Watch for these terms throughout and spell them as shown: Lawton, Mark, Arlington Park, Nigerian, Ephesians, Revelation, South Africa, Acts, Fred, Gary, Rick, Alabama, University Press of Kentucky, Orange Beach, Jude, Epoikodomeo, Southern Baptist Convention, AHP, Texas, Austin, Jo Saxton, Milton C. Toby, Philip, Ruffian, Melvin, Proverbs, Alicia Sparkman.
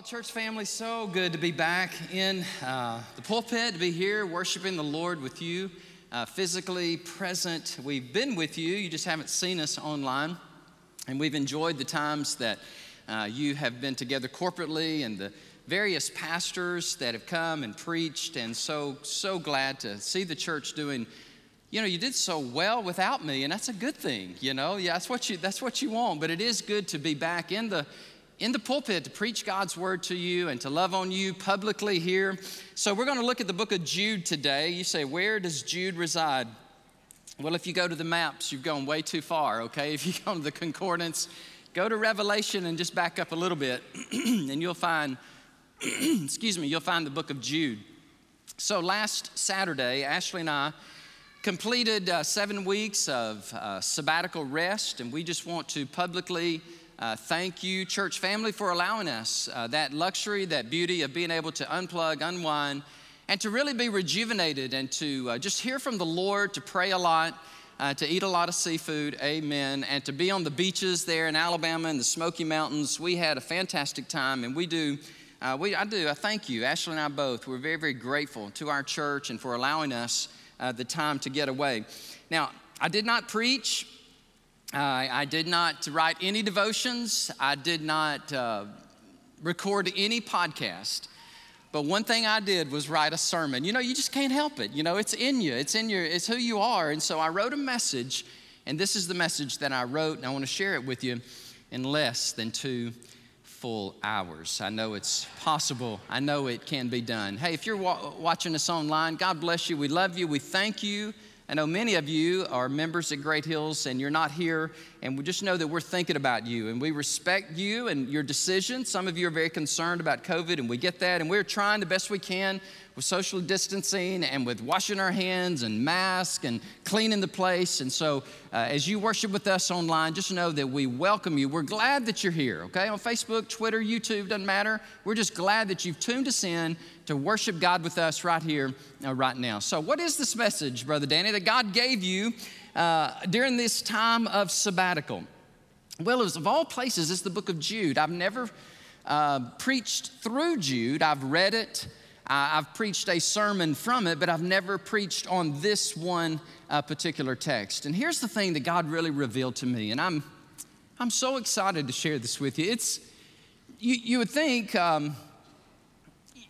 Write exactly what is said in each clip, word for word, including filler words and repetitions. Oh, church family, so good to be back in uh, the pulpit, to be here worshiping the Lord with you, uh, physically present. We've been with you, you just haven't seen us online, and we've enjoyed the times that uh, you have been together corporately and the various pastors that have come and preached, and so, so glad to see the church doing, you know, you did so well without me, and that's a good thing, you know, yeah, that's what you, that's what you want, but it is good to be back in the in the pulpit to preach God's word to you and to love on you publicly here. So we're gonna look at the book of Jude today. You say, where does Jude reside? Well, if you go to the maps, you've gone way too far, okay? If you go to the concordance, go to Revelation and just back up a little bit and you'll find, excuse me, you'll find the book of Jude. So last Saturday, Ashley and I completed uh, seven weeks of uh, sabbatical rest, and we just want to publicly Uh, thank you, church family, for allowing us uh, that luxury, that beauty of being able to unplug, unwind, and to really be rejuvenated and to uh, just hear from the Lord, to pray a lot, uh, to eat a lot of seafood, amen, and to be on the beaches there in Alabama in the Smoky Mountains. We had a fantastic time, and we do, uh, we I do, I thank you, Ashley and I both. We're very, very grateful to our church and for allowing us uh, the time to get away. Now, I did not preach. Uh, I did not write any devotions. I did not uh, record any podcast. But one thing I did was write a sermon. You know, you just can't help it. You know, it's in you. It's in your, it's who you are. And so I wrote a message, and this is the message that I wrote, and I want to share it with you in less than two full hours. I know it's possible. I know it can be done. Hey, if you're wa- watching us online, God bless you. We love you. We thank you. I know many of you are members at Great Hills and you're not here, and we just know that we're thinking about you and we respect you and your decision. Some of you are very concerned about COVID, and we get that, and we're trying the best we can with social distancing and with washing our hands and masks and cleaning the place. And so uh, as you worship with us online, just know that we welcome you. We're glad that you're here, okay? On Facebook, Twitter, YouTube, doesn't matter. We're just glad that you've tuned us in to worship God with us right here, uh, right now. So what is this message, Brother Danny, that God gave you uh, during this time of sabbatical? Well, of all places, it's the book of Jude. I've never uh, preached through Jude. I've read it. I've preached a sermon from it, but I've never preached on this one uh, particular text. And here's the thing that God really revealed to me, and I'm I'm so excited to share this with you. It's, you, you would think... Um,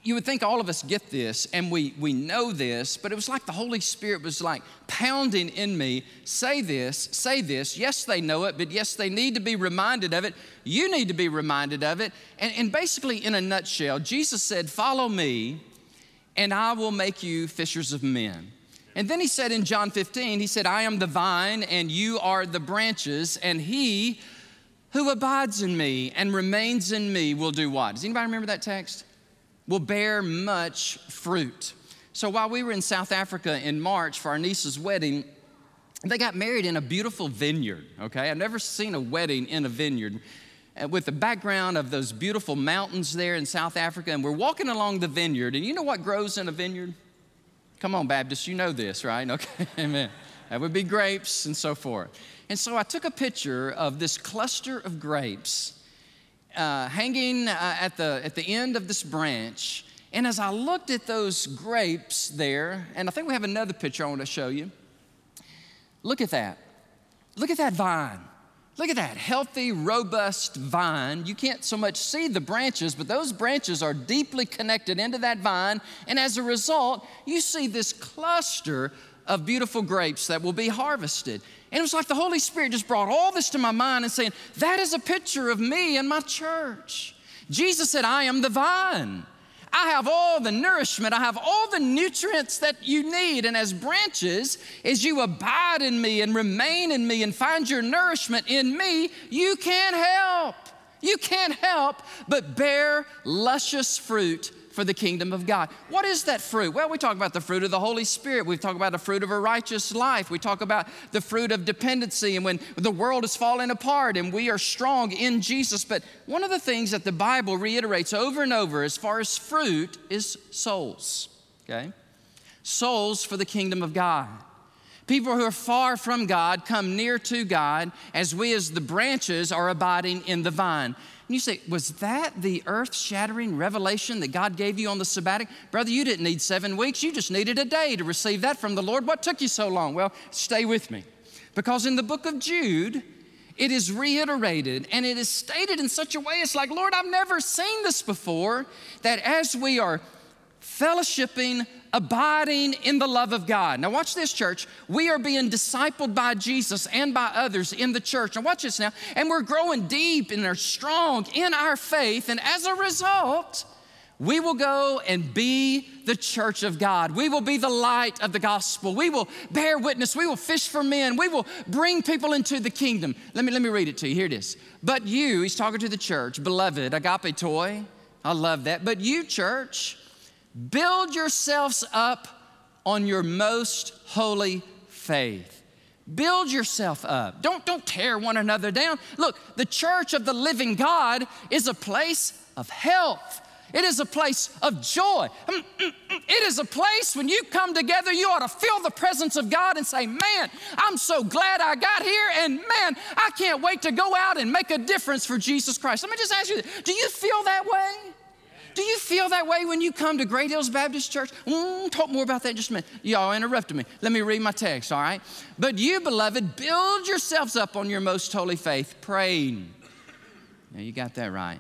You would think all of us get this, and we we know this, but it was like the Holy Spirit was like pounding in me, say this, say this. Yes, they know it, but yes, they need to be reminded of it. You need to be reminded of it. And, and basically, in a nutshell, Jesus said, follow me, and I will make you fishers of men. And then he said in John fifteen, he said, I am the vine, and you are the branches, and he who abides in me and remains in me will do what? Does anybody remember that text? Will bear much fruit. So while we were in South Africa in March for our niece's wedding, they got married in a beautiful vineyard, okay? I've never seen a wedding in a vineyard. And with the background of those beautiful mountains there in South Africa, and we're walking along the vineyard, and you know what grows in a vineyard? Come on, Baptist, you know this, right? Okay, amen. That would be grapes and so forth. And so I took a picture of this cluster of grapes Uh, hanging uh, at the at the end of this branch. And as I looked at those grapes there, and I think we have another picture I want to show you. Look at that. Look at that vine. Look at that healthy, robust vine. You can't so much see the branches, but those branches are deeply connected into that vine. And as a result, you see this cluster of beautiful grapes that will be harvested. And it was like the Holy Spirit just brought all this to my mind and saying, that is a picture of me and my church. Jesus said, I am the vine. I have all the nourishment. I have all the nutrients that you need. And as branches, as you abide in me and remain in me and find your nourishment in me, you can't help. You can't help but bear luscious fruit for the kingdom of God. What is that fruit? Well, we talk about the fruit of the Holy Spirit. We talk about the fruit of a righteous life. We talk about the fruit of dependency, and when the world is falling apart and we are strong in Jesus. But one of the things that the Bible reiterates over and over as far as fruit is souls, okay? Souls for the kingdom of God. People who are far from God come near to God as we as the branches are abiding in the vine. And you say, was that the earth-shattering revelation that God gave you on the sabbatic? Brother, you didn't need seven weeks. You just needed a day to receive that from the Lord. What took you so long? Well, stay with me. Because in the book of Jude, it is reiterated and it is stated in such a way, it's like, Lord, I've never seen this before, that as we are fellowshipping, abiding in the love of God. Now watch this, church. We are being discipled by Jesus and by others in the church. Now watch this now. And we're growing deep and are strong in our faith. And as a result, we will go and be the church of God. We will be the light of the gospel. We will bear witness. We will fish for men. We will bring people into the kingdom. Let me, let me read it to you. Here it is. But you, he's talking to the church, beloved, agape toi. I love that. But you, church, build yourselves up on your most holy faith. Build yourself up. Don't, don't tear one another down. Look, the church of the living God is a place of health. It is a place of joy. It is a place when you come together, you ought to feel the presence of God and say, man, I'm so glad I got here, and man, I can't wait to go out and make a difference for Jesus Christ. Let me just ask you this. Do you feel that way? Do you feel that way when you come to Great Hills Baptist Church? Mm, talk more about that in just a minute. Y'all interrupted me. Let me read my text, all right? But you, beloved, build yourselves up on your most holy faith, praying. Now, you got that right.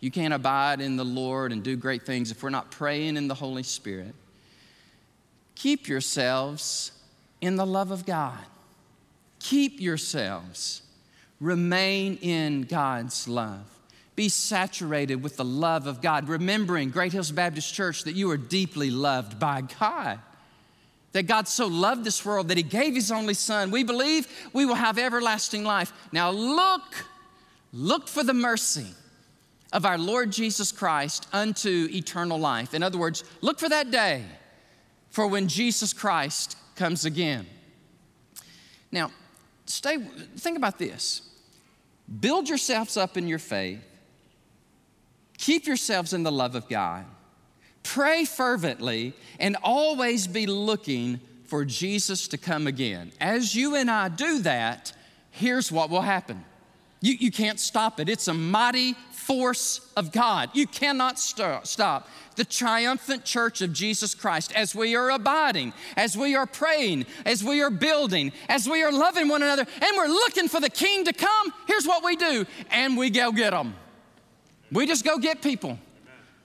You can't abide in the Lord and do great things if we're not praying in the Holy Spirit. Keep yourselves in the love of God. Keep yourselves. Remain in God's love. Be saturated with the love of God, remembering, Great Hills Baptist Church, that you are deeply loved by God, that God so loved this world that he gave his only son. We believe we will have everlasting life. Now look, look for the mercy of our Lord Jesus Christ unto eternal life. In other words, look for that day for when Jesus Christ comes again. Now, stay. Think about this. Build yourselves up in your faith. Keep yourselves in the love of God. Pray fervently and always be looking for Jesus to come again. As you and I do that, here's what will happen. You, you can't stop it. It's a mighty force of God. You cannot st- stop the triumphant church of Jesus Christ as we are abiding, as we are praying, as we are building, as we are loving one another, and we're looking for the King to come. Here's what we do, and we go get them. We just go get people.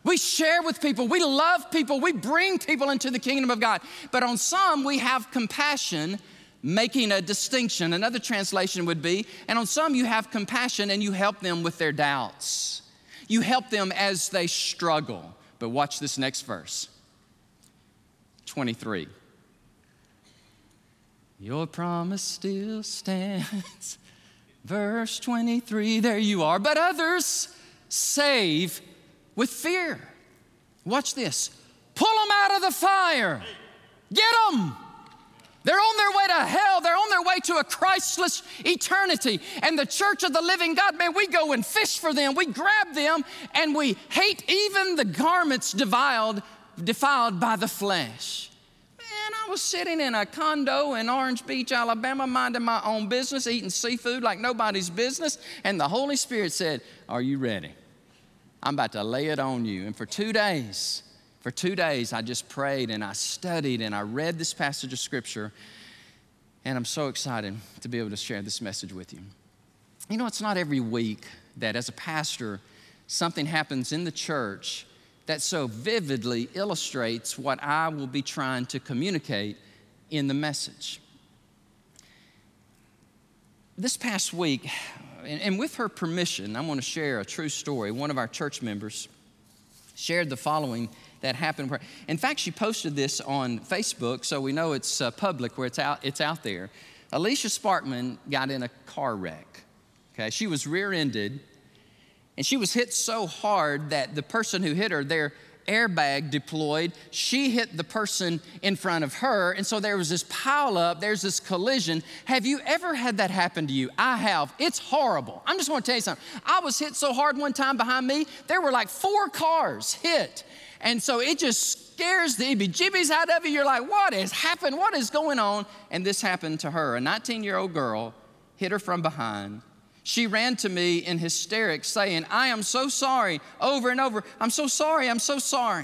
We share with people. We love people. We bring people into the kingdom of God. But on some, we have compassion, making a distinction. Another translation would be, and on some, you have compassion and you help them with their doubts. You help them as they struggle. But watch this next verse, twenty-three. Your promise still stands. Verse twenty-three, there you are. But others save with fear. Watch this. Pull them out of the fire. Get them. They're on their way to hell. They're on their way to a Christless eternity. And the church of the living God, man, we go and fish for them. We grab them and we hate even the garments defiled, defiled by the flesh. Man, I was sitting in a condo in Orange Beach, Alabama, minding my own business, eating seafood like nobody's business. And the Holy Spirit said, are you ready? I'm about to lay it on you. And for two days, For two days, I just prayed and I studied and I read this passage of scripture, and I'm so excited to be able to share this message with you. You know, it's not every week that as a pastor, something happens in the church that so vividly illustrates what I will be trying to communicate in the message. This past week, and with her permission, I want to share a true story. One of our church members shared the following that happened. In fact, she posted this on Facebook, so we know it's uh, public, where it's out, it's out there. Alicia Sparkman got in a car wreck, okay? She was rear-ended, and she was hit so hard that the person who hit her, their airbag deployed. She hit the person in front of her, and so there was this pileup, there's this collision. Have you ever had that happen to you? I have. It's horrible. I'm just gonna tell you something. I was hit so hard one time behind me, there were like four cars hit. And so it just scares the heebie-jeebies out of you. You're like, what has happened? What is going on? And this happened to her. A nineteen-year-old girl hit her from behind. She ran to me in hysterics, saying, I am so sorry, over and over. I'm so sorry, I'm so sorry.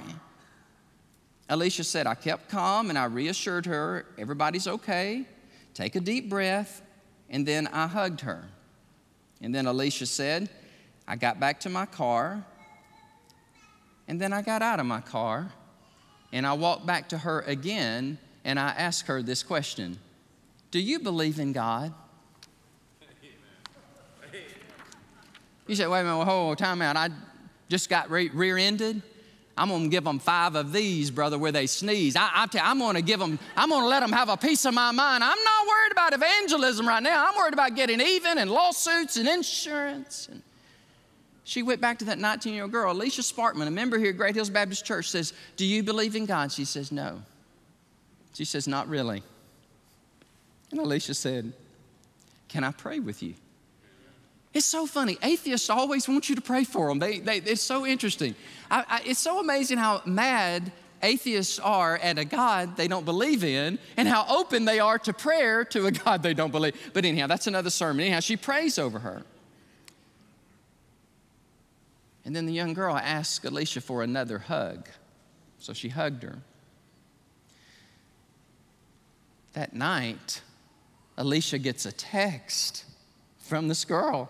Alicia said, I kept calm and I reassured her, everybody's okay. Take a deep breath. And then I hugged her. And then Alicia said, I got back to my car. And then I got out of my car. And I walked back to her again. And I asked her this question. Do you believe in God? You say, wait a minute, whoa, time out. I just got re- rear-ended. I'm going to give them five of these, brother, where they sneeze. I, I tell, I'm going to give them, I'm going to let them have a piece of my mind. I'm not worried about evangelism right now. I'm worried about getting even and lawsuits and insurance. And she went back to that nineteen-year-old girl, Alicia Sparkman, a member here at Great Hills Baptist Church, says, do you believe in God? She says, no. She says, not really. And Alicia said, can I pray with you? It's so funny. Atheists always want you to pray for them. They, they, it's so interesting. I, I, it's so amazing how mad atheists are at a God they don't believe in and how open they are to prayer to a God they don't believe. But anyhow, that's another sermon. Anyhow, she prays over her. And then the young girl asked Alicia for another hug. So she hugged her. That night, Alicia gets a text from this girl.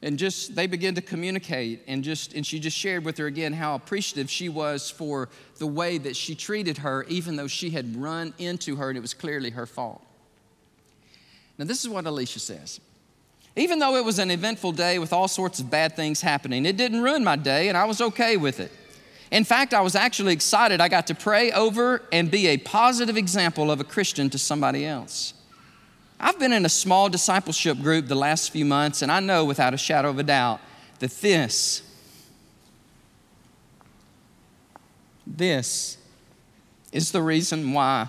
And just, they begin to communicate, and just, and she just shared with her again how appreciative she was for the way that she treated her, even though she had run into her and it was clearly her fault. Now, this is what Alicia says. Even though it was an eventful day with all sorts of bad things happening, it didn't ruin my day, and I was okay with it. In fact, I was actually excited. I got to pray over and be a positive example of a Christian to somebody else. I've been in a small discipleship group the last few months, and I know without a shadow of a doubt that this, this is the reason why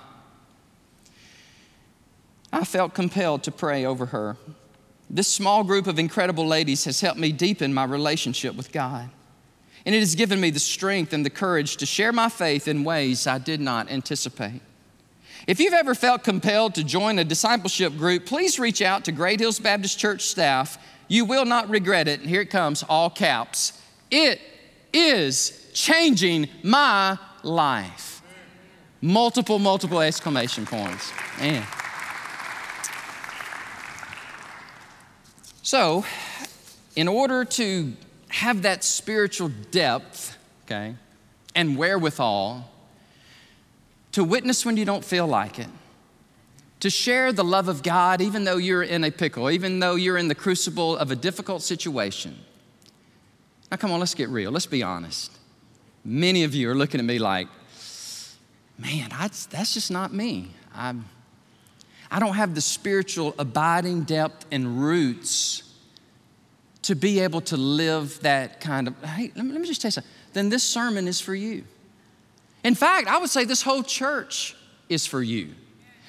I felt compelled to pray over her. This small group of incredible ladies has helped me deepen my relationship with God, and it has given me the strength and the courage to share my faith in ways I did not anticipate. If you've ever felt compelled to join a discipleship group, please reach out to Great Hills Baptist Church staff. You will not regret it. And here it comes, all caps. It is changing my life. Multiple, multiple exclamation points. Man. So, in order to have that spiritual depth, okay, and wherewithal, to witness when you don't feel like it, to share the love of God even though you're in a pickle, even though you're in the crucible of a difficult situation. Now, come on, let's get real. Let's be honest. Many of you are looking at me like, man, I, that's just not me. I, I don't have the spiritual abiding depth and roots to be able to live that kind of, hey, let me, let me just tell you something. Then this sermon is for you. In fact, I would say this whole church is for you.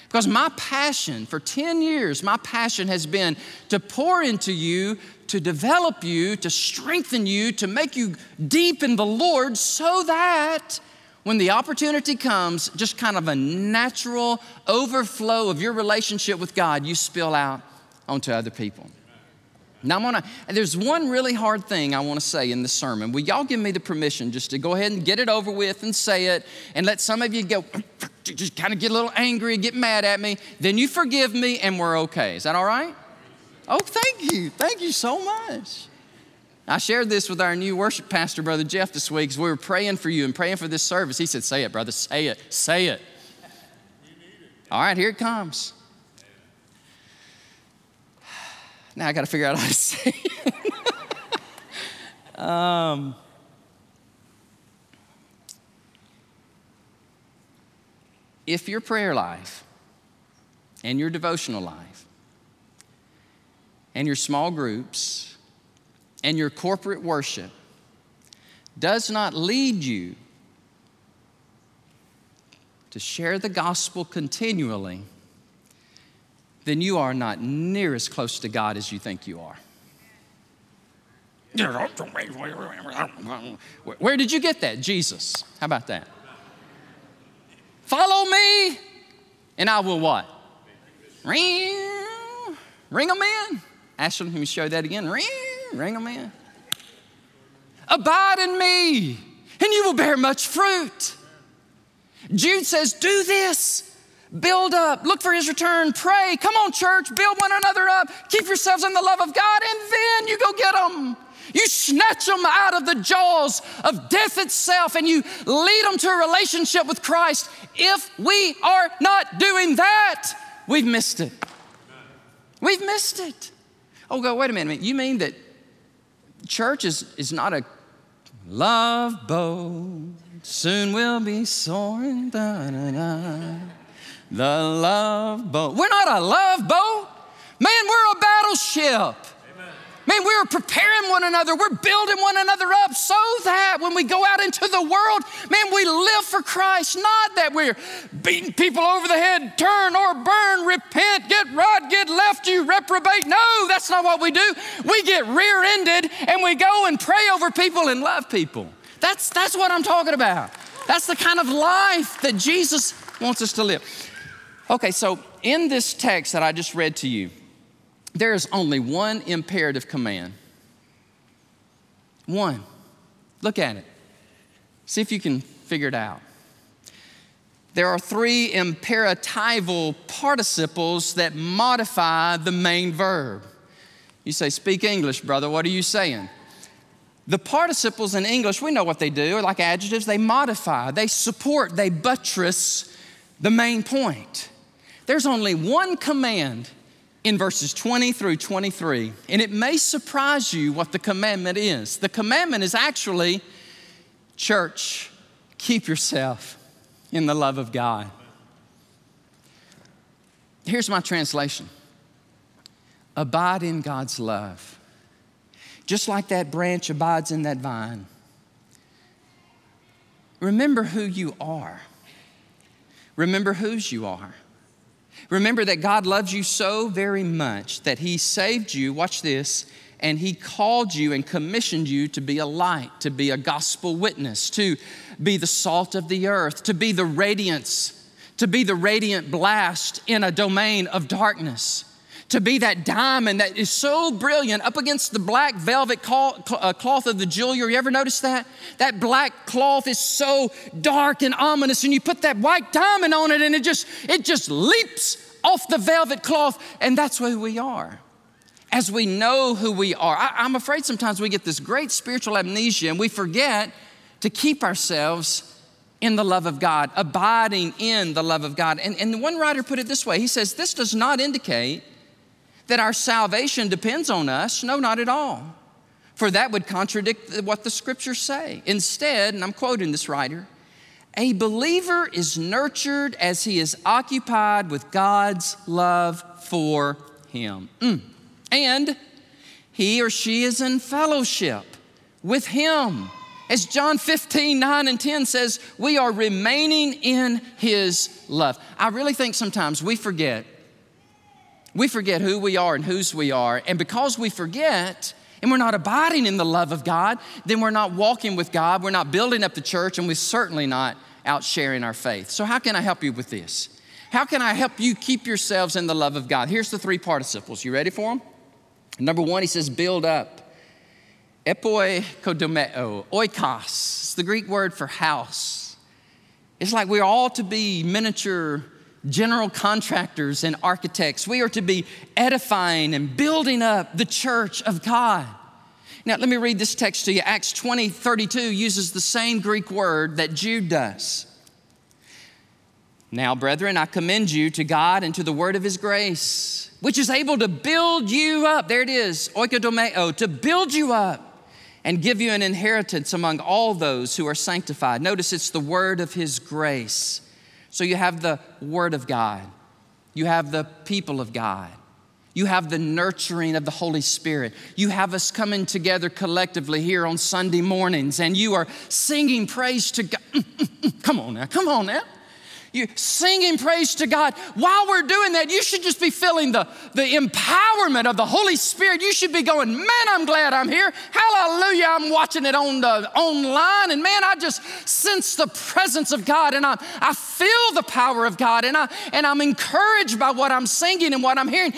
Because my passion for ten years, my passion has been to pour into you, to develop you, to strengthen you, to make you deep in the Lord so that when the opportunity comes, just kind of a natural overflow of your relationship with God, you spill out onto other people. Now, I'm gonna, there's one really hard thing I want to say in this sermon. Will y'all give me the permission just to go ahead and get it over with and say it, and let some of you go, just kind of get a little angry, get mad at me. Then you forgive me and we're okay. Is that all right? Oh, thank you. Thank you so much. I shared this with our new worship pastor, Brother Jeff, this week as we were praying for you and praying for this service. He said, say it, brother, say it, say it. All right, here it comes. Now I got to figure out how to say it. um, if your prayer life and your devotional life and your small groups and your corporate worship does not lead you to share the gospel continually, then you are not near as close to God as you think you are. Where did you get that? Jesus. How about that? Follow me, and I will what? Ring, ring them in. Ashlyn, let me show that again. Ring, ring them in. Abide in me, and you will bear much fruit. Jude says, do this. Build up. Look for his return. Pray. Come on, church. Build one another up. Keep yourselves in the love of God, and then you go get them. You snatch them out of the jaws of death itself, and you lead them to a relationship with Christ. If we are not doing that, we've missed it. We've missed it. Oh, God, wait a minute. You mean that church is, is not a love boat, soon we'll be soaring, da-da-da. The love boat. We're not a love boat. Man, we're a battleship. Man, we're preparing one another. We're building one another up so that when we go out into the world, man, we live for Christ. Not that we're beating people over the head, turn or burn, repent, get right, get left, you reprobate. No, that's not what we do. We get rear-ended and we go and pray over people and love people. That's, that's what I'm talking about. That's the kind of life that Jesus wants us to live. Okay, so in this text that I just read to you, there is only one imperative command. One. Look at it. See if you can figure it out. There are three imperatival participles that modify the main verb. You say, speak English, brother. What are you saying? The participles in English, we know what they do. Like adjectives, they modify, they support, they buttress the main point. There's only one command in verses twenty through twenty-three, and it may surprise you what the commandment is. The commandment is actually, church, keep yourself in the love of God. Here's my translation. Abide in God's love. Just like that branch abides in that vine. Remember who you are. Remember whose you are. Remember that God loves you so very much that he saved you, watch this, and he called you and commissioned you to be a light, to be a gospel witness, to be the salt of the earth, to be the radiance, to be the radiant blast in a domain of darkness, to be that diamond that is so brilliant up against the black velvet cloth of the jeweler. You ever notice that? That black cloth is so dark and ominous, and you put that white diamond on it, and it just, it just leaps off the velvet cloth, and that's who we are. As we know who we are. I, I'm afraid sometimes we get this great spiritual amnesia, and we forget to keep ourselves in the love of God, abiding in the love of God. And, and one writer put it this way. He says, this does not indicate that our salvation depends on us. No, not at all. For that would contradict what the scriptures say. Instead, and I'm quoting this writer, a believer is nurtured as he is occupied with God's love for him. Mm. And he or she is in fellowship with him. As John fifteen, nine and ten says, we are remaining in his love. I really think sometimes we forget We forget who we are and whose we are. And because we forget and we're not abiding in the love of God, then we're not walking with God, we're not building up the church, and we're certainly not out sharing our faith. So how can I help you with this? How can I help you keep yourselves in the love of God? Here's the three participles. You ready for them? Number one, he says, build up. Epoikodomeo, oikos. It's the Greek word for house. It's like we're all to be miniature general contractors and architects. We are to be edifying and building up the church of God. Now, let me read this text to you. Acts twenty, thirty-two uses the same Greek word that Jude does. Now, brethren, I commend you to God and to the word of his grace, which is able to build you up. There it is, oikodomeo, to build you up and give you an inheritance among all those who are sanctified. Notice it's the word of his grace. So you have the Word of God. You have the people of God. You have the nurturing of the Holy Spirit. You have us coming together collectively here on Sunday mornings, and you are singing praise to God. Come on now, come on now. You're singing praise to God. While we're doing that, you should just be feeling the, the empowerment of the Holy Spirit. You should be going, man, I'm glad I'm here. Hallelujah, I'm watching it on the online. And man, I just sense the presence of God. And I, I feel the power of God. And, I, and I'm encouraged by what I'm singing and what I'm hearing.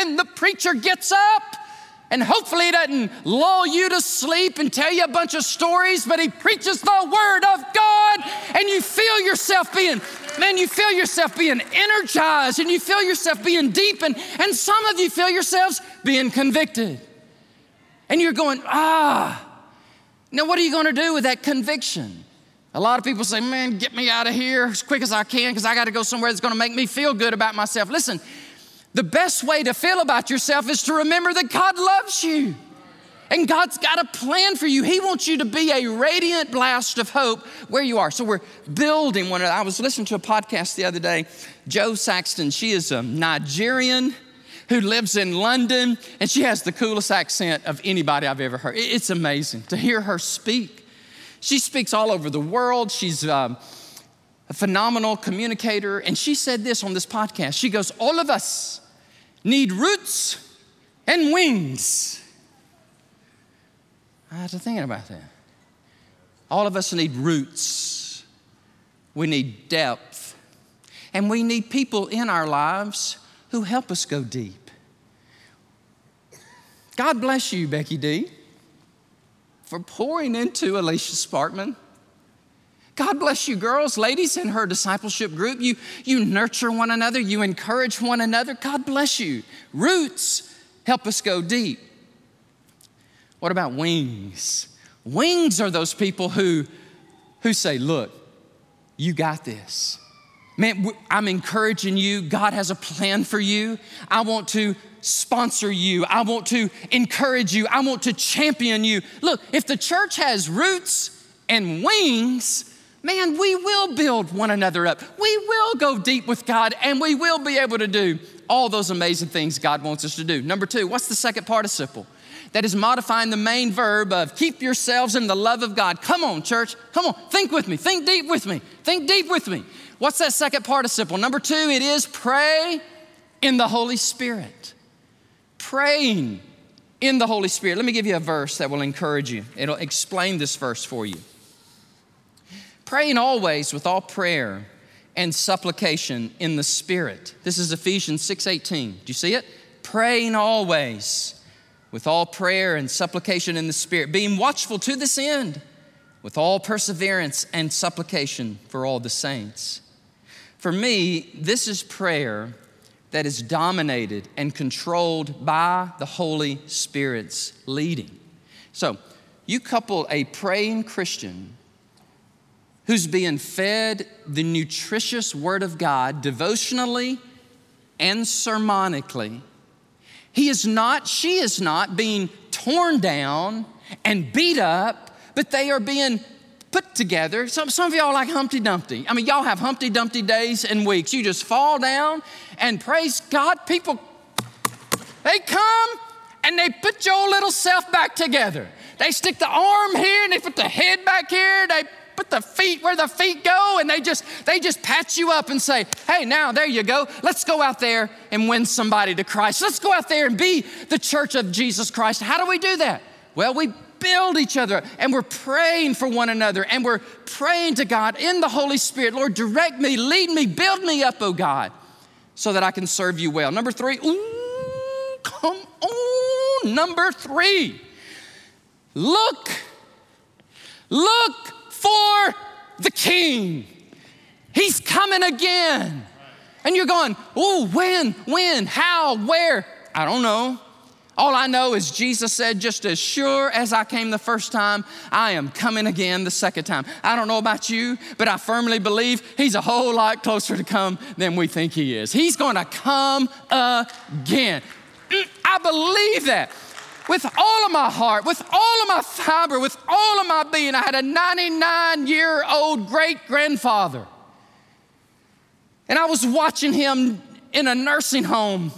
and the preacher gets up. And hopefully he doesn't lull you to sleep and tell you a bunch of stories, but he preaches the word of God, and you feel yourself being, man, you feel yourself being energized, and you feel yourself being deepened, and some of you feel yourselves being convicted. And you're going, ah, now what are you gonna do with that conviction? A lot of people say, man, get me out of here as quick as I can, because I gotta go somewhere that's gonna make me feel good about myself. Listen. The best way to feel about yourself is to remember that God loves you. And God's got a plan for you. He wants you to be a radiant blast of hope where you are. So we're building one another. I was listening to a podcast the other day. Jo Saxton, she is a Nigerian who lives in London, and she has the coolest accent of anybody I've ever heard. It's amazing to hear her speak. She speaks all over the world. She's um, a phenomenal communicator. And she said this on this podcast. She goes, all of us need roots and wings. I had to think about that. All of us need roots. We need depth. And we need people in our lives who help us go deep. God bless you, Becky D, for pouring into Alicia Sparkman. God bless you girls, ladies in her discipleship group. You, you nurture one another. You encourage one another. God bless you. Roots help us go deep. What about wings? Wings are those people who, who say, look, you got this. Man, I'm encouraging you. God has a plan for you. I want to sponsor you. I want to encourage you. I want to champion you. Look, if the church has roots and wings, man, we will build one another up. We will go deep with God, and we will be able to do all those amazing things God wants us to do. Number two, what's the second participle? That is modifying the main verb of keep yourselves in the love of God. Come on, church. Come on. Think with me. Think deep with me. Think deep with me. What's that second participle? Number two, it is pray in the Holy Spirit. Praying in the Holy Spirit. Let me give you a verse that will encourage you. It'll explain this verse for you. Praying always with all prayer and supplication in the Spirit. This is Ephesians six eighteen. Do you see it? Praying always with all prayer and supplication in the Spirit, being watchful to this end with all perseverance and supplication for all the saints. For me, this is prayer that is dominated and controlled by the Holy Spirit's leading. So you couple a praying Christian who's being fed the nutritious word of God devotionally and sermonically. He is not, she is not being torn down and beat up, but they are being put together. Some, some of y'all like Humpty Dumpty. I mean, y'all have Humpty Dumpty days and weeks. You just fall down, and praise God, people, they come and they put your little self back together. They stick the arm here and they put the head back here. They put the feet where the feet go, and they just they just pat you up and say, hey, now, there you go. Let's go out there and win somebody to Christ. Let's go out there and be the church of Jesus Christ. How do we do that? Well, we build each other up, and we're praying for one another, and we're praying to God in the Holy Spirit. Lord, direct me, lead me, build me up, oh God, so that I can serve you well. Number three, ooh, come on. Number three, look, look, for the King. He's coming again. And you're going, oh, when, when, how, where? I don't know. All I know is Jesus said, just as sure as I came the first time, I am coming again the second time. I don't know about you, but I firmly believe he's a whole lot closer to come than we think he is. He's going to come again. I believe that. With all of my heart, with all of my fiber, with all of my being. I had a ninety-nine-year-old great-grandfather. And I was watching him in a nursing home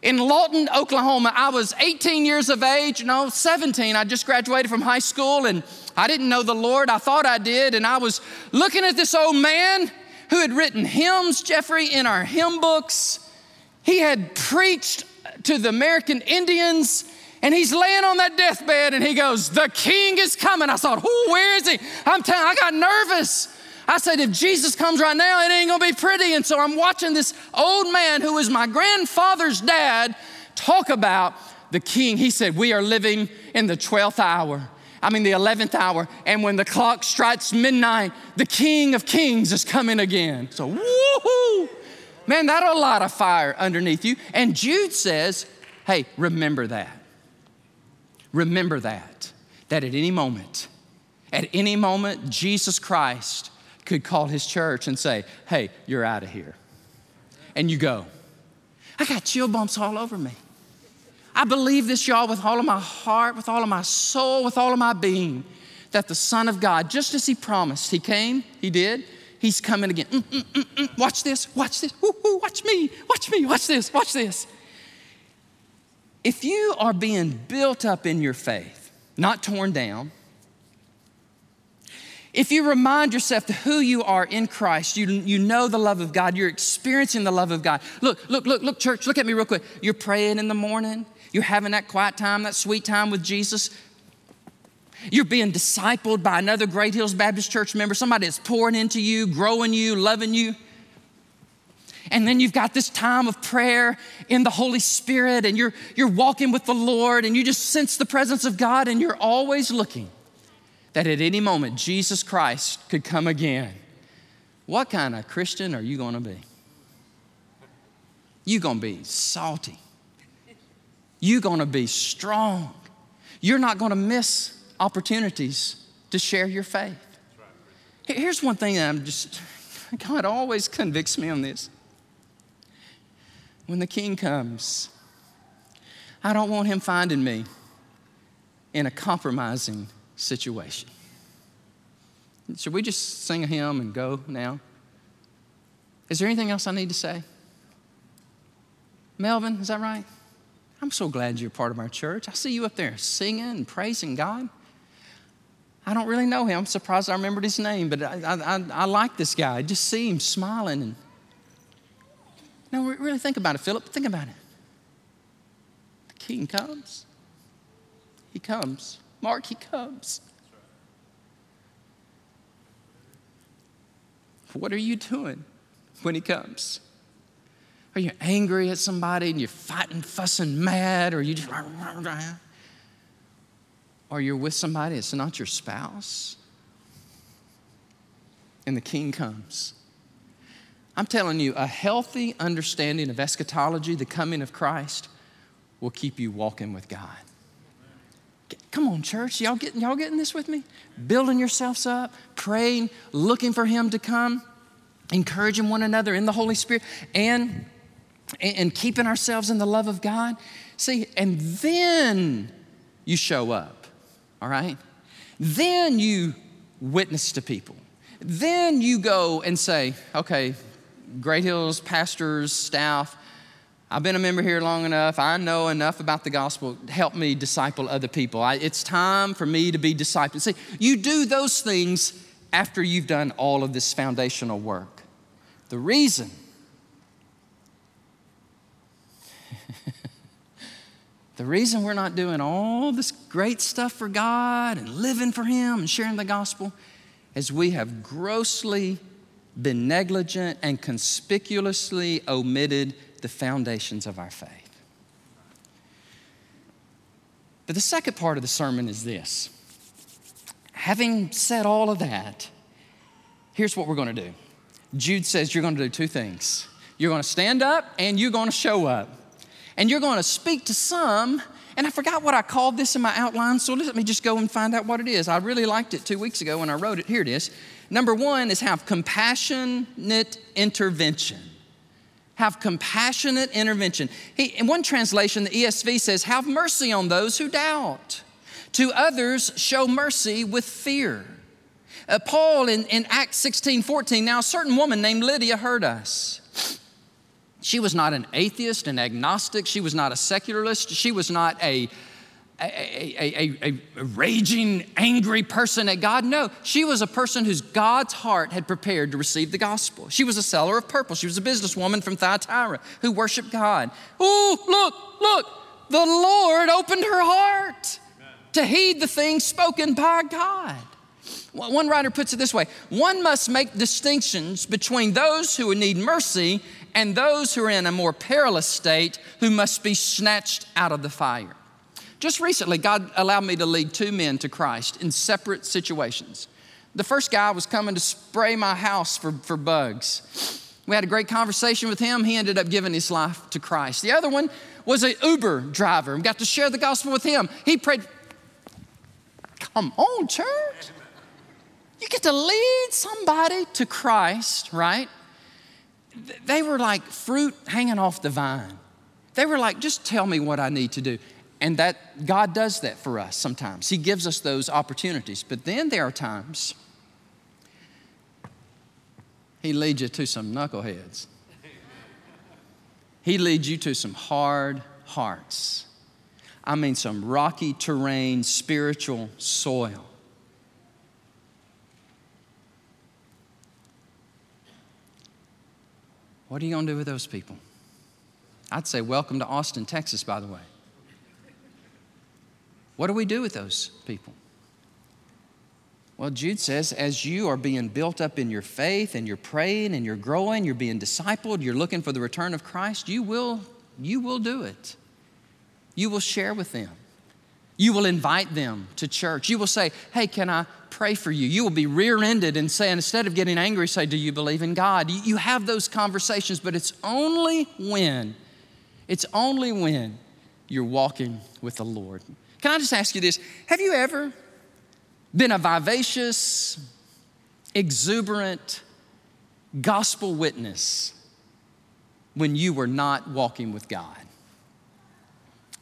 in Lawton, Oklahoma. I was eighteen years of age, no, seventeen. I just graduated from high school, and I didn't know the Lord. I thought I did, and I was looking at this old man who had written hymns, Jeffrey, in our hymn books. He had preached to the American Indians, and he's laying on that deathbed, and he goes, the King is coming. I thought, who, where is he? I'm telling you, I got nervous. I said, if Jesus comes right now, it ain't gonna be pretty. And so I'm watching this old man who is my grandfather's dad talk about the king. He said, we are living in the twelfth hour. I mean, the eleventh hour. And when the clock strikes midnight, the King of Kings is coming again. So, woohoo! Man, that'll light a fire underneath you. And Jude says, hey, remember that. Remember that, that at any moment, at any moment, Jesus Christ could call his church and say, hey, you're out of here. And you go. I got chill bumps all over me. I believe this, y'all, with all of my heart, with all of my soul, with all of my being, that the Son of God, just as he promised, he came, he did, he's coming again. Mm, mm, mm, mm. Watch this, watch this, woo, woo, watch me, watch me, watch this, watch this. If you are being built up in your faith, not torn down, if you remind yourself to who you are in Christ, you, you know the love of God, you're experiencing the love of God. Look, look, look, look, church, look at me real quick. You're praying in the morning. You're having that quiet time, that sweet time with Jesus. You're being discipled by another Great Hills Baptist Church member, somebody that's pouring into you, growing you, loving you. And then you've got this time of prayer in the Holy Spirit, and you're, you're walking with the Lord, and you just sense the presence of God, and you're always looking that at any moment Jesus Christ could come again. What kind of Christian are you gonna be? You're gonna be salty. You're gonna be strong. You're not gonna miss opportunities to share your faith. Here's one thing that I'm just, God always convicts me on this. When the King comes, I don't want him finding me in a compromising situation. Should we just sing a hymn and go now? Is there anything else I need to say? Melvin, is that right? I'm so glad you're part of our church. I see you up there singing and praising God. I don't really know him. I'm surprised I remembered his name, but I, I, I, I like this guy. I just see him smiling. And no, really think about it, Philip. Think about it. The King comes. He comes. Mark, he comes. What are you doing when he comes? Are you angry at somebody and you're fighting, fussing, mad, or you just... Or you're with somebody that's not your spouse? And the King comes. I'm telling you, a healthy understanding of eschatology, the coming of Christ, will keep you walking with God. Come on, church, y'all getting, y'all getting this with me? Building yourselves up, praying, looking for him to come, encouraging one another in the Holy Spirit, and, and keeping ourselves in the love of God. See, and then you show up, all right? Then you witness to people. Then you go and say, okay, Great Hills, pastors, staff, I've been a member here long enough. I know enough about the gospel. Help me disciple other people. I, it's time for me to be discipled. See, you do those things after you've done all of this foundational work. The reason, the reason we're not doing all this great stuff for God and living for him and sharing the gospel is we have grossly been negligent and conspicuously omitted the foundations of our faith. But the second part of the sermon is this. Having said all of that, here's what we're going to do. Jude says you're going to do two things. You're going to stand up and you're going to show up. And you're going to speak to some, and I forgot what I called this in my outline, so let me just go and find out what it is. I really liked it two weeks ago when I wrote it. Here it is. Number one is have compassionate intervention. Have compassionate intervention. He, in one translation, the E S V says, have mercy on those who doubt. To others, show mercy with fear. Uh, Paul in, in Acts sixteen fourteen, now a certain woman named Lydia heard us. She was not an atheist, an agnostic. She was not a secularist. She was not a, a, a, a, a raging, angry person at God. No, she was a person whose God's heart had prepared to receive the gospel. She was a seller of purple. She was a businesswoman from Thyatira who worshiped God. Ooh, look, look, the Lord opened her heart Amen. To heed the things spoken by God. One writer puts it this way, one must make distinctions between those who need mercy and those who are in a more perilous state who must be snatched out of the fire. Just recently, God allowed me to lead two men to Christ in separate situations. The first guy was coming to spray my house for, for bugs. We had a great conversation with him. He ended up giving his life to Christ. The other one was an Uber driver and got to share the gospel with him. He prayed, come on, church. You get to lead somebody to Christ, right? They were like fruit hanging off the vine. They were like, just tell me what I need to do. And that God does that for us sometimes. He gives us those opportunities. But then there are times He leads you to some knuckleheads. He leads you to some hard hearts. I mean, some rocky terrain, spiritual soil. What are you going to do with those people? I'd say welcome to Austin, Texas, by the way. What do we do with those people? Well, Jude says, as you are being built up in your faith and you're praying and you're growing, you're being discipled, you're looking for the return of Christ, you will, you will do it. You will share with them. You will invite them to church. You will say, hey, can I pray for you? You will be rear-ended and say, instead of getting angry, say, do you believe in God? You have those conversations, but it's only when, it's only when you're walking with the Lord. Can I just ask you this? Have you ever been a vivacious, exuberant gospel witness when you were not walking with God?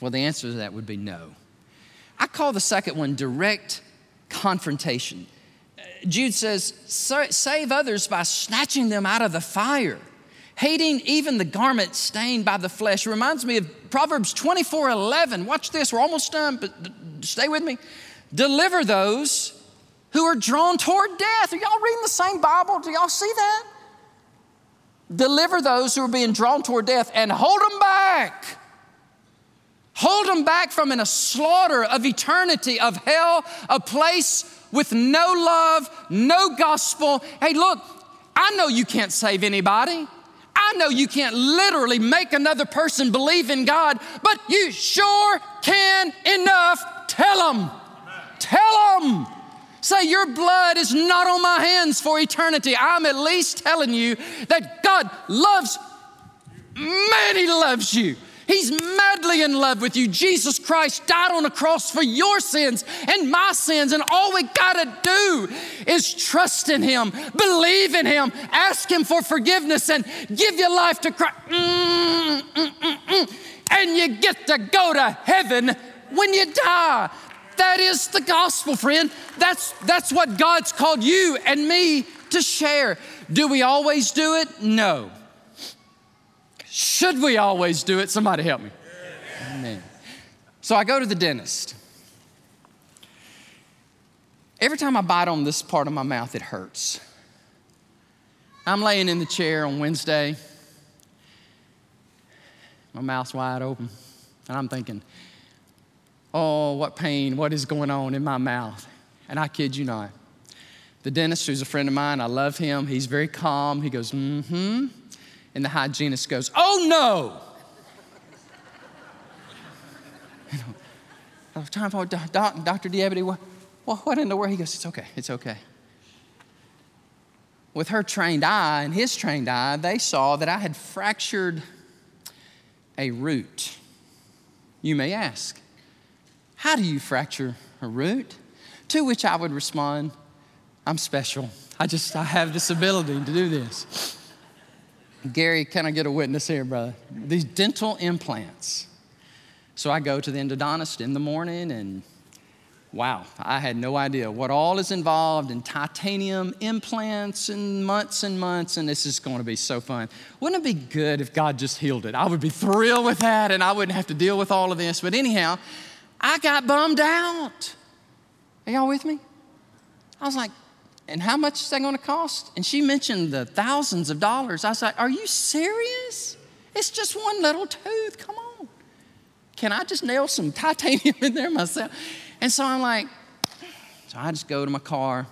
Well, the answer to that would be no. I call the second one direct confrontation. Jude says, save others by snatching them out of the fire, hating even the garment stained by the flesh. It reminds me of Proverbs twenty-four eleven. Watch this, we're almost done, but stay with me. Deliver those who are drawn toward death. Are y'all reading the same Bible? Do y'all see that? Deliver those who are being drawn toward death and hold them back. Hold them back from in a slaughter of eternity, of hell, a place with no love, no gospel. Hey, look, I know you can't save anybody. I know you can't literally make another person believe in God, but you sure can enough tell them. Tell them. Say, your blood is not on my hands for eternity. I'm at least telling you that God loves, man, He loves you. He's madly in love with you. Jesus Christ died on a cross for your sins and my sins, and all we gotta do is trust in Him, believe in Him, ask Him for forgiveness, and give your life to Christ. Mm, mm, mm, mm. And you get to go to heaven when you die. That is the gospel, friend. That's, that's what God's called you and me to share. Do we always do it? No. Should we always do it? Somebody help me. Yeah. Amen. So I go to the dentist. Every time I bite on this part of my mouth, it hurts. I'm laying in the chair on Wednesday. My mouth's wide open, and I'm thinking, oh, what pain, what is going on in my mouth? And I kid you not. The dentist, who's a friend of mine, I love him. He's very calm. He goes, mm-hmm. And the hygienist goes, oh, no. You know, I was trying to doc, doc, Doctor Diabity, what, what in the world? He goes, it's okay, it's okay. With her trained eye and his trained eye, they saw that I had fractured a root. You may ask, how do you fracture a root? To which I would respond, I'm special. I just, I have this ability to do this. Gary, can I get a witness here, brother? These dental implants. So I go to the endodontist in the morning, and wow, I had no idea what all is involved in titanium implants and months and months, and this is going to be so fun. Wouldn't it be good if God just healed it? I would be thrilled with that, and I wouldn't have to deal with all of this. But anyhow, I got bummed out. Are y'all with me? I was like, and how much is that going to cost? And she mentioned the thousands of dollars. I was like, are you serious? It's just one little tooth. Come on. Can I just nail some titanium in there myself? And so I'm like, so I just go to my car.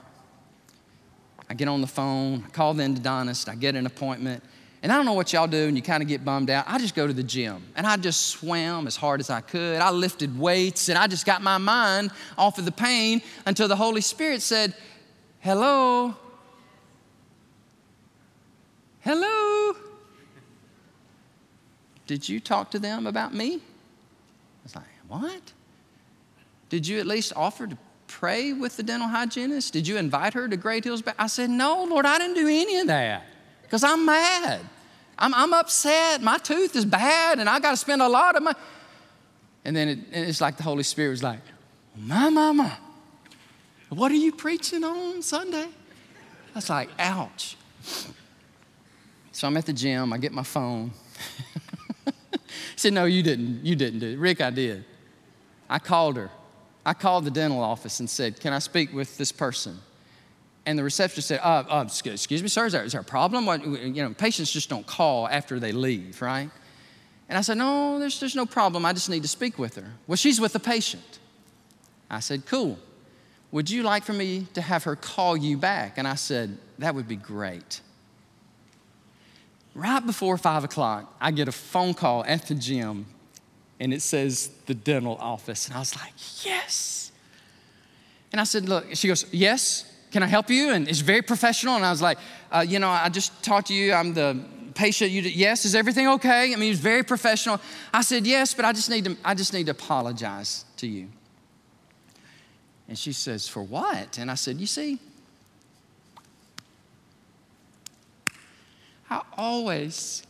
I get on the phone. I call the endodontist. I get an appointment. And I don't know what y'all do and you kind of get bummed out. I just go to the gym and I just swam as hard as I could. I lifted weights and I just got my mind off of the pain until the Holy Spirit said, hello, hello. Did you talk to them about me? I was like, what? Did you at least offer to pray with the dental hygienist? Did you invite her to Great Hills Baptist? I said, no, Lord, I didn't do any of that. Because I'm mad. I'm, I'm upset. My tooth is bad, and I got to spend a lot of money. And then it, and it's like the Holy Spirit was like, my mama, what are you preaching on Sunday? I was like, ouch. So I'm at the gym. I get my phone. I said, no, you didn't. You didn't do it. Rick, I did. I called her. I called the dental office and said, can I speak with this person? And the receptionist said, uh, uh, excuse me, sir, is there, is there a problem? What, you know, patients just don't call after they leave, right? And I said, no, there's, there's no problem. I just need to speak with her. Well, she's with the patient. I said, cool. Would you like for me to have her call you back? And I said, that would be great. Right before five o'clock, I get a phone call at the gym, and it says the dental office. And I was like, yes. And I said, look, she goes, yes. Can I help you? And it's very professional. And I was like, uh, you know, I just talked to you. I'm the patient. You did, yes, is everything okay? I mean, it was very professional. I said, yes, but I just need to, I just need to apologize to you. And she says, for what? And I said, you see, I always,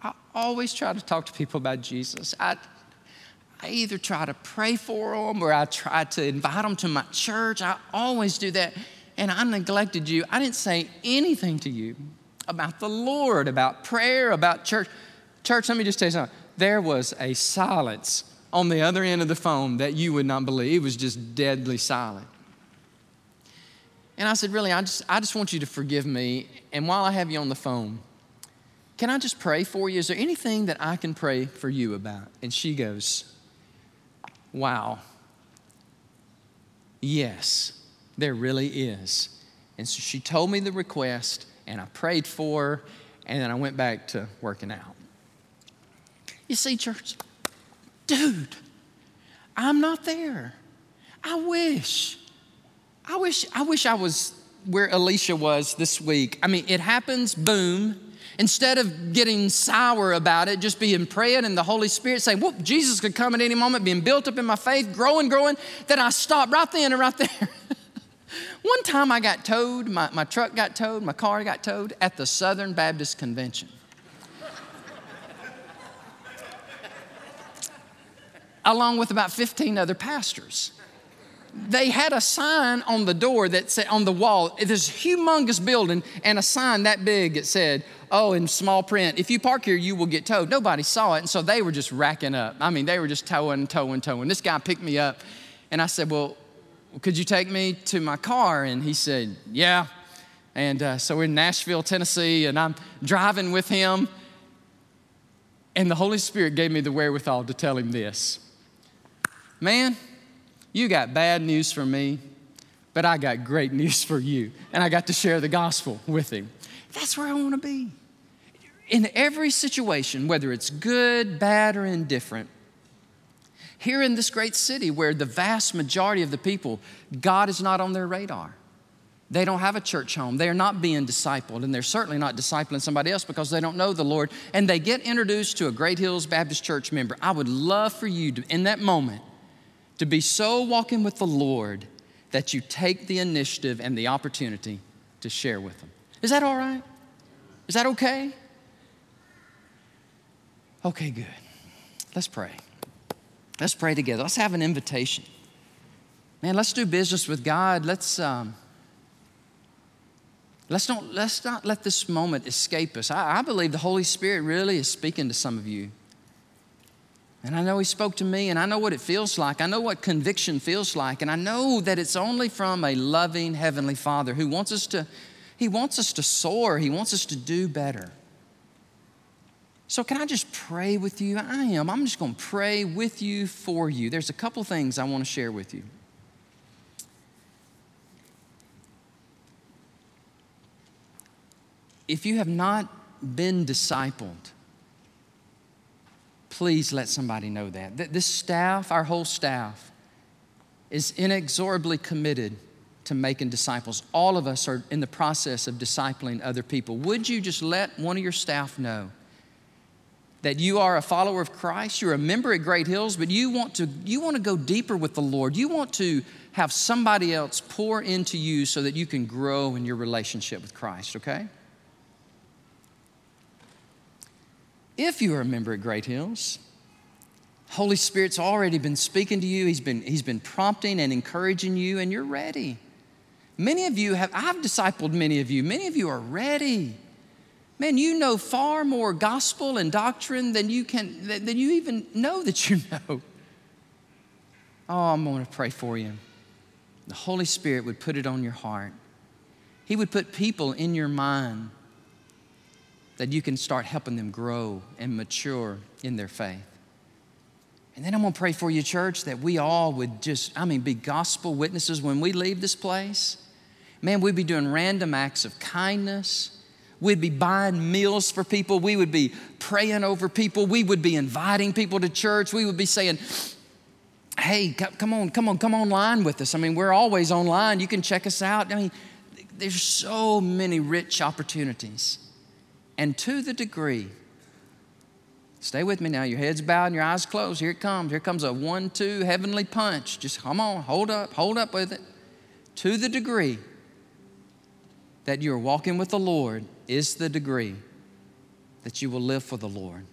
I always try to talk to people about Jesus. I I either try to pray for them or I try to invite them to my church. I always do that. And I neglected you. I didn't say anything to you about the Lord, about prayer, about church. Church, let me just tell you something. There was a silence on the other end of the phone that you would not believe. It was just deadly silent. And I said, really, I just, I just want you to forgive me. And while I have you on the phone, can I just pray for you? Is there anything that I can pray for you about? And she goes, wow, yes, there really is. And so she told me the request, and I prayed for her, and then I went back to working out. You see, church, dude, I'm not there. I wish, I wish, I wish I was where Alicia was this week. I mean, it happens, boom. Instead of getting sour about it, just being praying and the Holy Spirit saying, whoop, Jesus could come at any moment, being built up in my faith, growing, growing. Then I stopped right then and right there. One time I got towed, my, my truck got towed, my car got towed at the Southern Baptist Convention. Along with about fifteen other pastors. They had a sign on the door that said, on the wall, this humongous building, and a sign that big, it said, oh, in small print, if you park here, you will get towed. Nobody saw it, and so they were just racking up. I mean, they were just towing, towing, towing. This guy picked me up, and I said, well, could you take me to my car? And he said, yeah. And uh, so we're in Nashville, Tennessee, and I'm driving with him, and the Holy Spirit gave me the wherewithal to tell him this. Man, you got bad news for me, but I got great news for you, and I got to share the gospel with him. That's where I want to be. In every situation, whether it's good, bad, or indifferent, here in this great city where the vast majority of the people, God is not on their radar. They don't have a church home. They are not being discipled, and they're certainly not discipling somebody else because they don't know the Lord, and they get introduced to a Great Hills Baptist Church member. I would love for you to, in that moment, to be so walking with the Lord that you take the initiative and the opportunity to share with them. Is that all right? Is that okay? Okay, good. Let's pray. Let's pray together. Let's have an invitation. Man, let's do business with God. Let's um, let's not let's not let this moment escape us. I, I believe the Holy Spirit really is speaking to some of you. And I know he spoke to me, and I know what it feels like. I know what conviction feels like, and I know that it's only from a loving Heavenly Father who wants us to He wants us to soar. He wants us to do better. So can I just pray with you? I am. I'm just going to pray with you, for you. There's a couple things I want to share with you. If you have not been discipled, please let somebody know that. This staff, our whole staff, is inexorably committed to making disciples. All of us are in the process of discipling other people. Would you just let one of your staff know that you are a follower of Christ, you're a member at Great Hills, but you want to you want to go deeper with the Lord. You want to have somebody else pour into you so that you can grow in your relationship with Christ, okay? If you are a member at Great Hills, Holy Spirit's already been speaking to you. He's been, he's been prompting and encouraging you, and you're ready. Many of you have, I've discipled many of you. Many of you are ready. Man, you know far more gospel and doctrine than you can, than you even know that you know. Oh, I'm going to pray for you. The Holy Spirit would put it on your heart. He would put people in your mind that you can start helping them grow and mature in their faith. And then I'm going to pray for you, church, that we all would just, I mean, be gospel witnesses when we leave this place. Man, we'd be doing random acts of kindness. We'd be buying meals for people. We would be praying over people. We would be inviting people to church. We would be saying, hey, come on, come on, come online with us. I mean, we're always online. You can check us out. I mean, there's so many rich opportunities. And to the degree, stay with me now, your head's bowed and your eyes closed. Here it comes. Here comes a one, two heavenly punch. Just come on, hold up, hold up with it. To the degree that you're walking with the Lord is the degree that you will live for the Lord.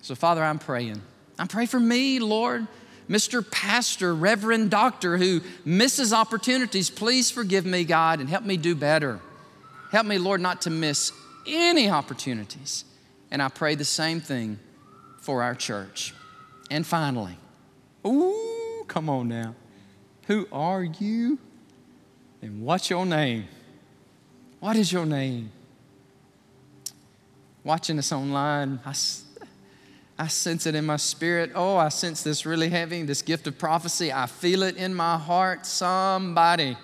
So, Father, I'm praying. I'm praying for me, Lord, Mister Pastor, Reverend Doctor, who misses opportunities. Please forgive me, God, and help me do better. Help me, Lord, not to miss any opportunities. And I pray the same thing for our church. And finally, ooh, come on now. Who are you and what's your name? What is your name? Watching us online, I, I sense it in my spirit. Oh, I sense this really heavy, this gift of prophecy. I feel it in my heart. Somebody,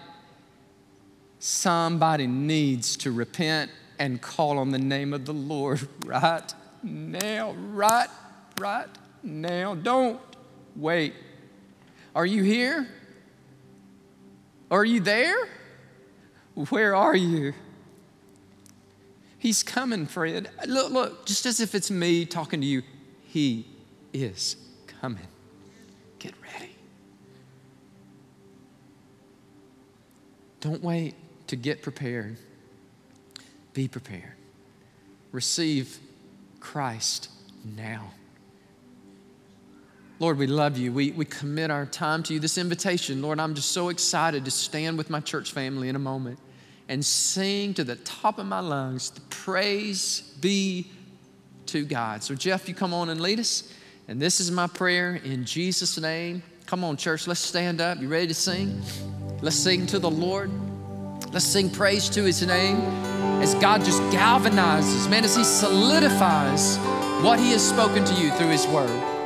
somebody needs to repent and call on the name of the Lord right now, right, right now. Don't wait. Are you here? Are you there? Where are you? He's coming, Fred. Look, look, just as if it's me talking to you, he is coming. Get ready. Don't wait to get prepared. Be prepared. Receive Christ now. Lord, we love you. We, we commit our time to you. This invitation, Lord, I'm just so excited to stand with my church family in a moment and sing to the top of my lungs, the praise be to God. So, Jeff, you come on and lead us. And this is my prayer in Jesus' name. Come on, church, let's stand up. You ready to sing? Let's sing to the Lord. Let's sing praise to his name as God just galvanizes, man, as he solidifies what he has spoken to you through his word.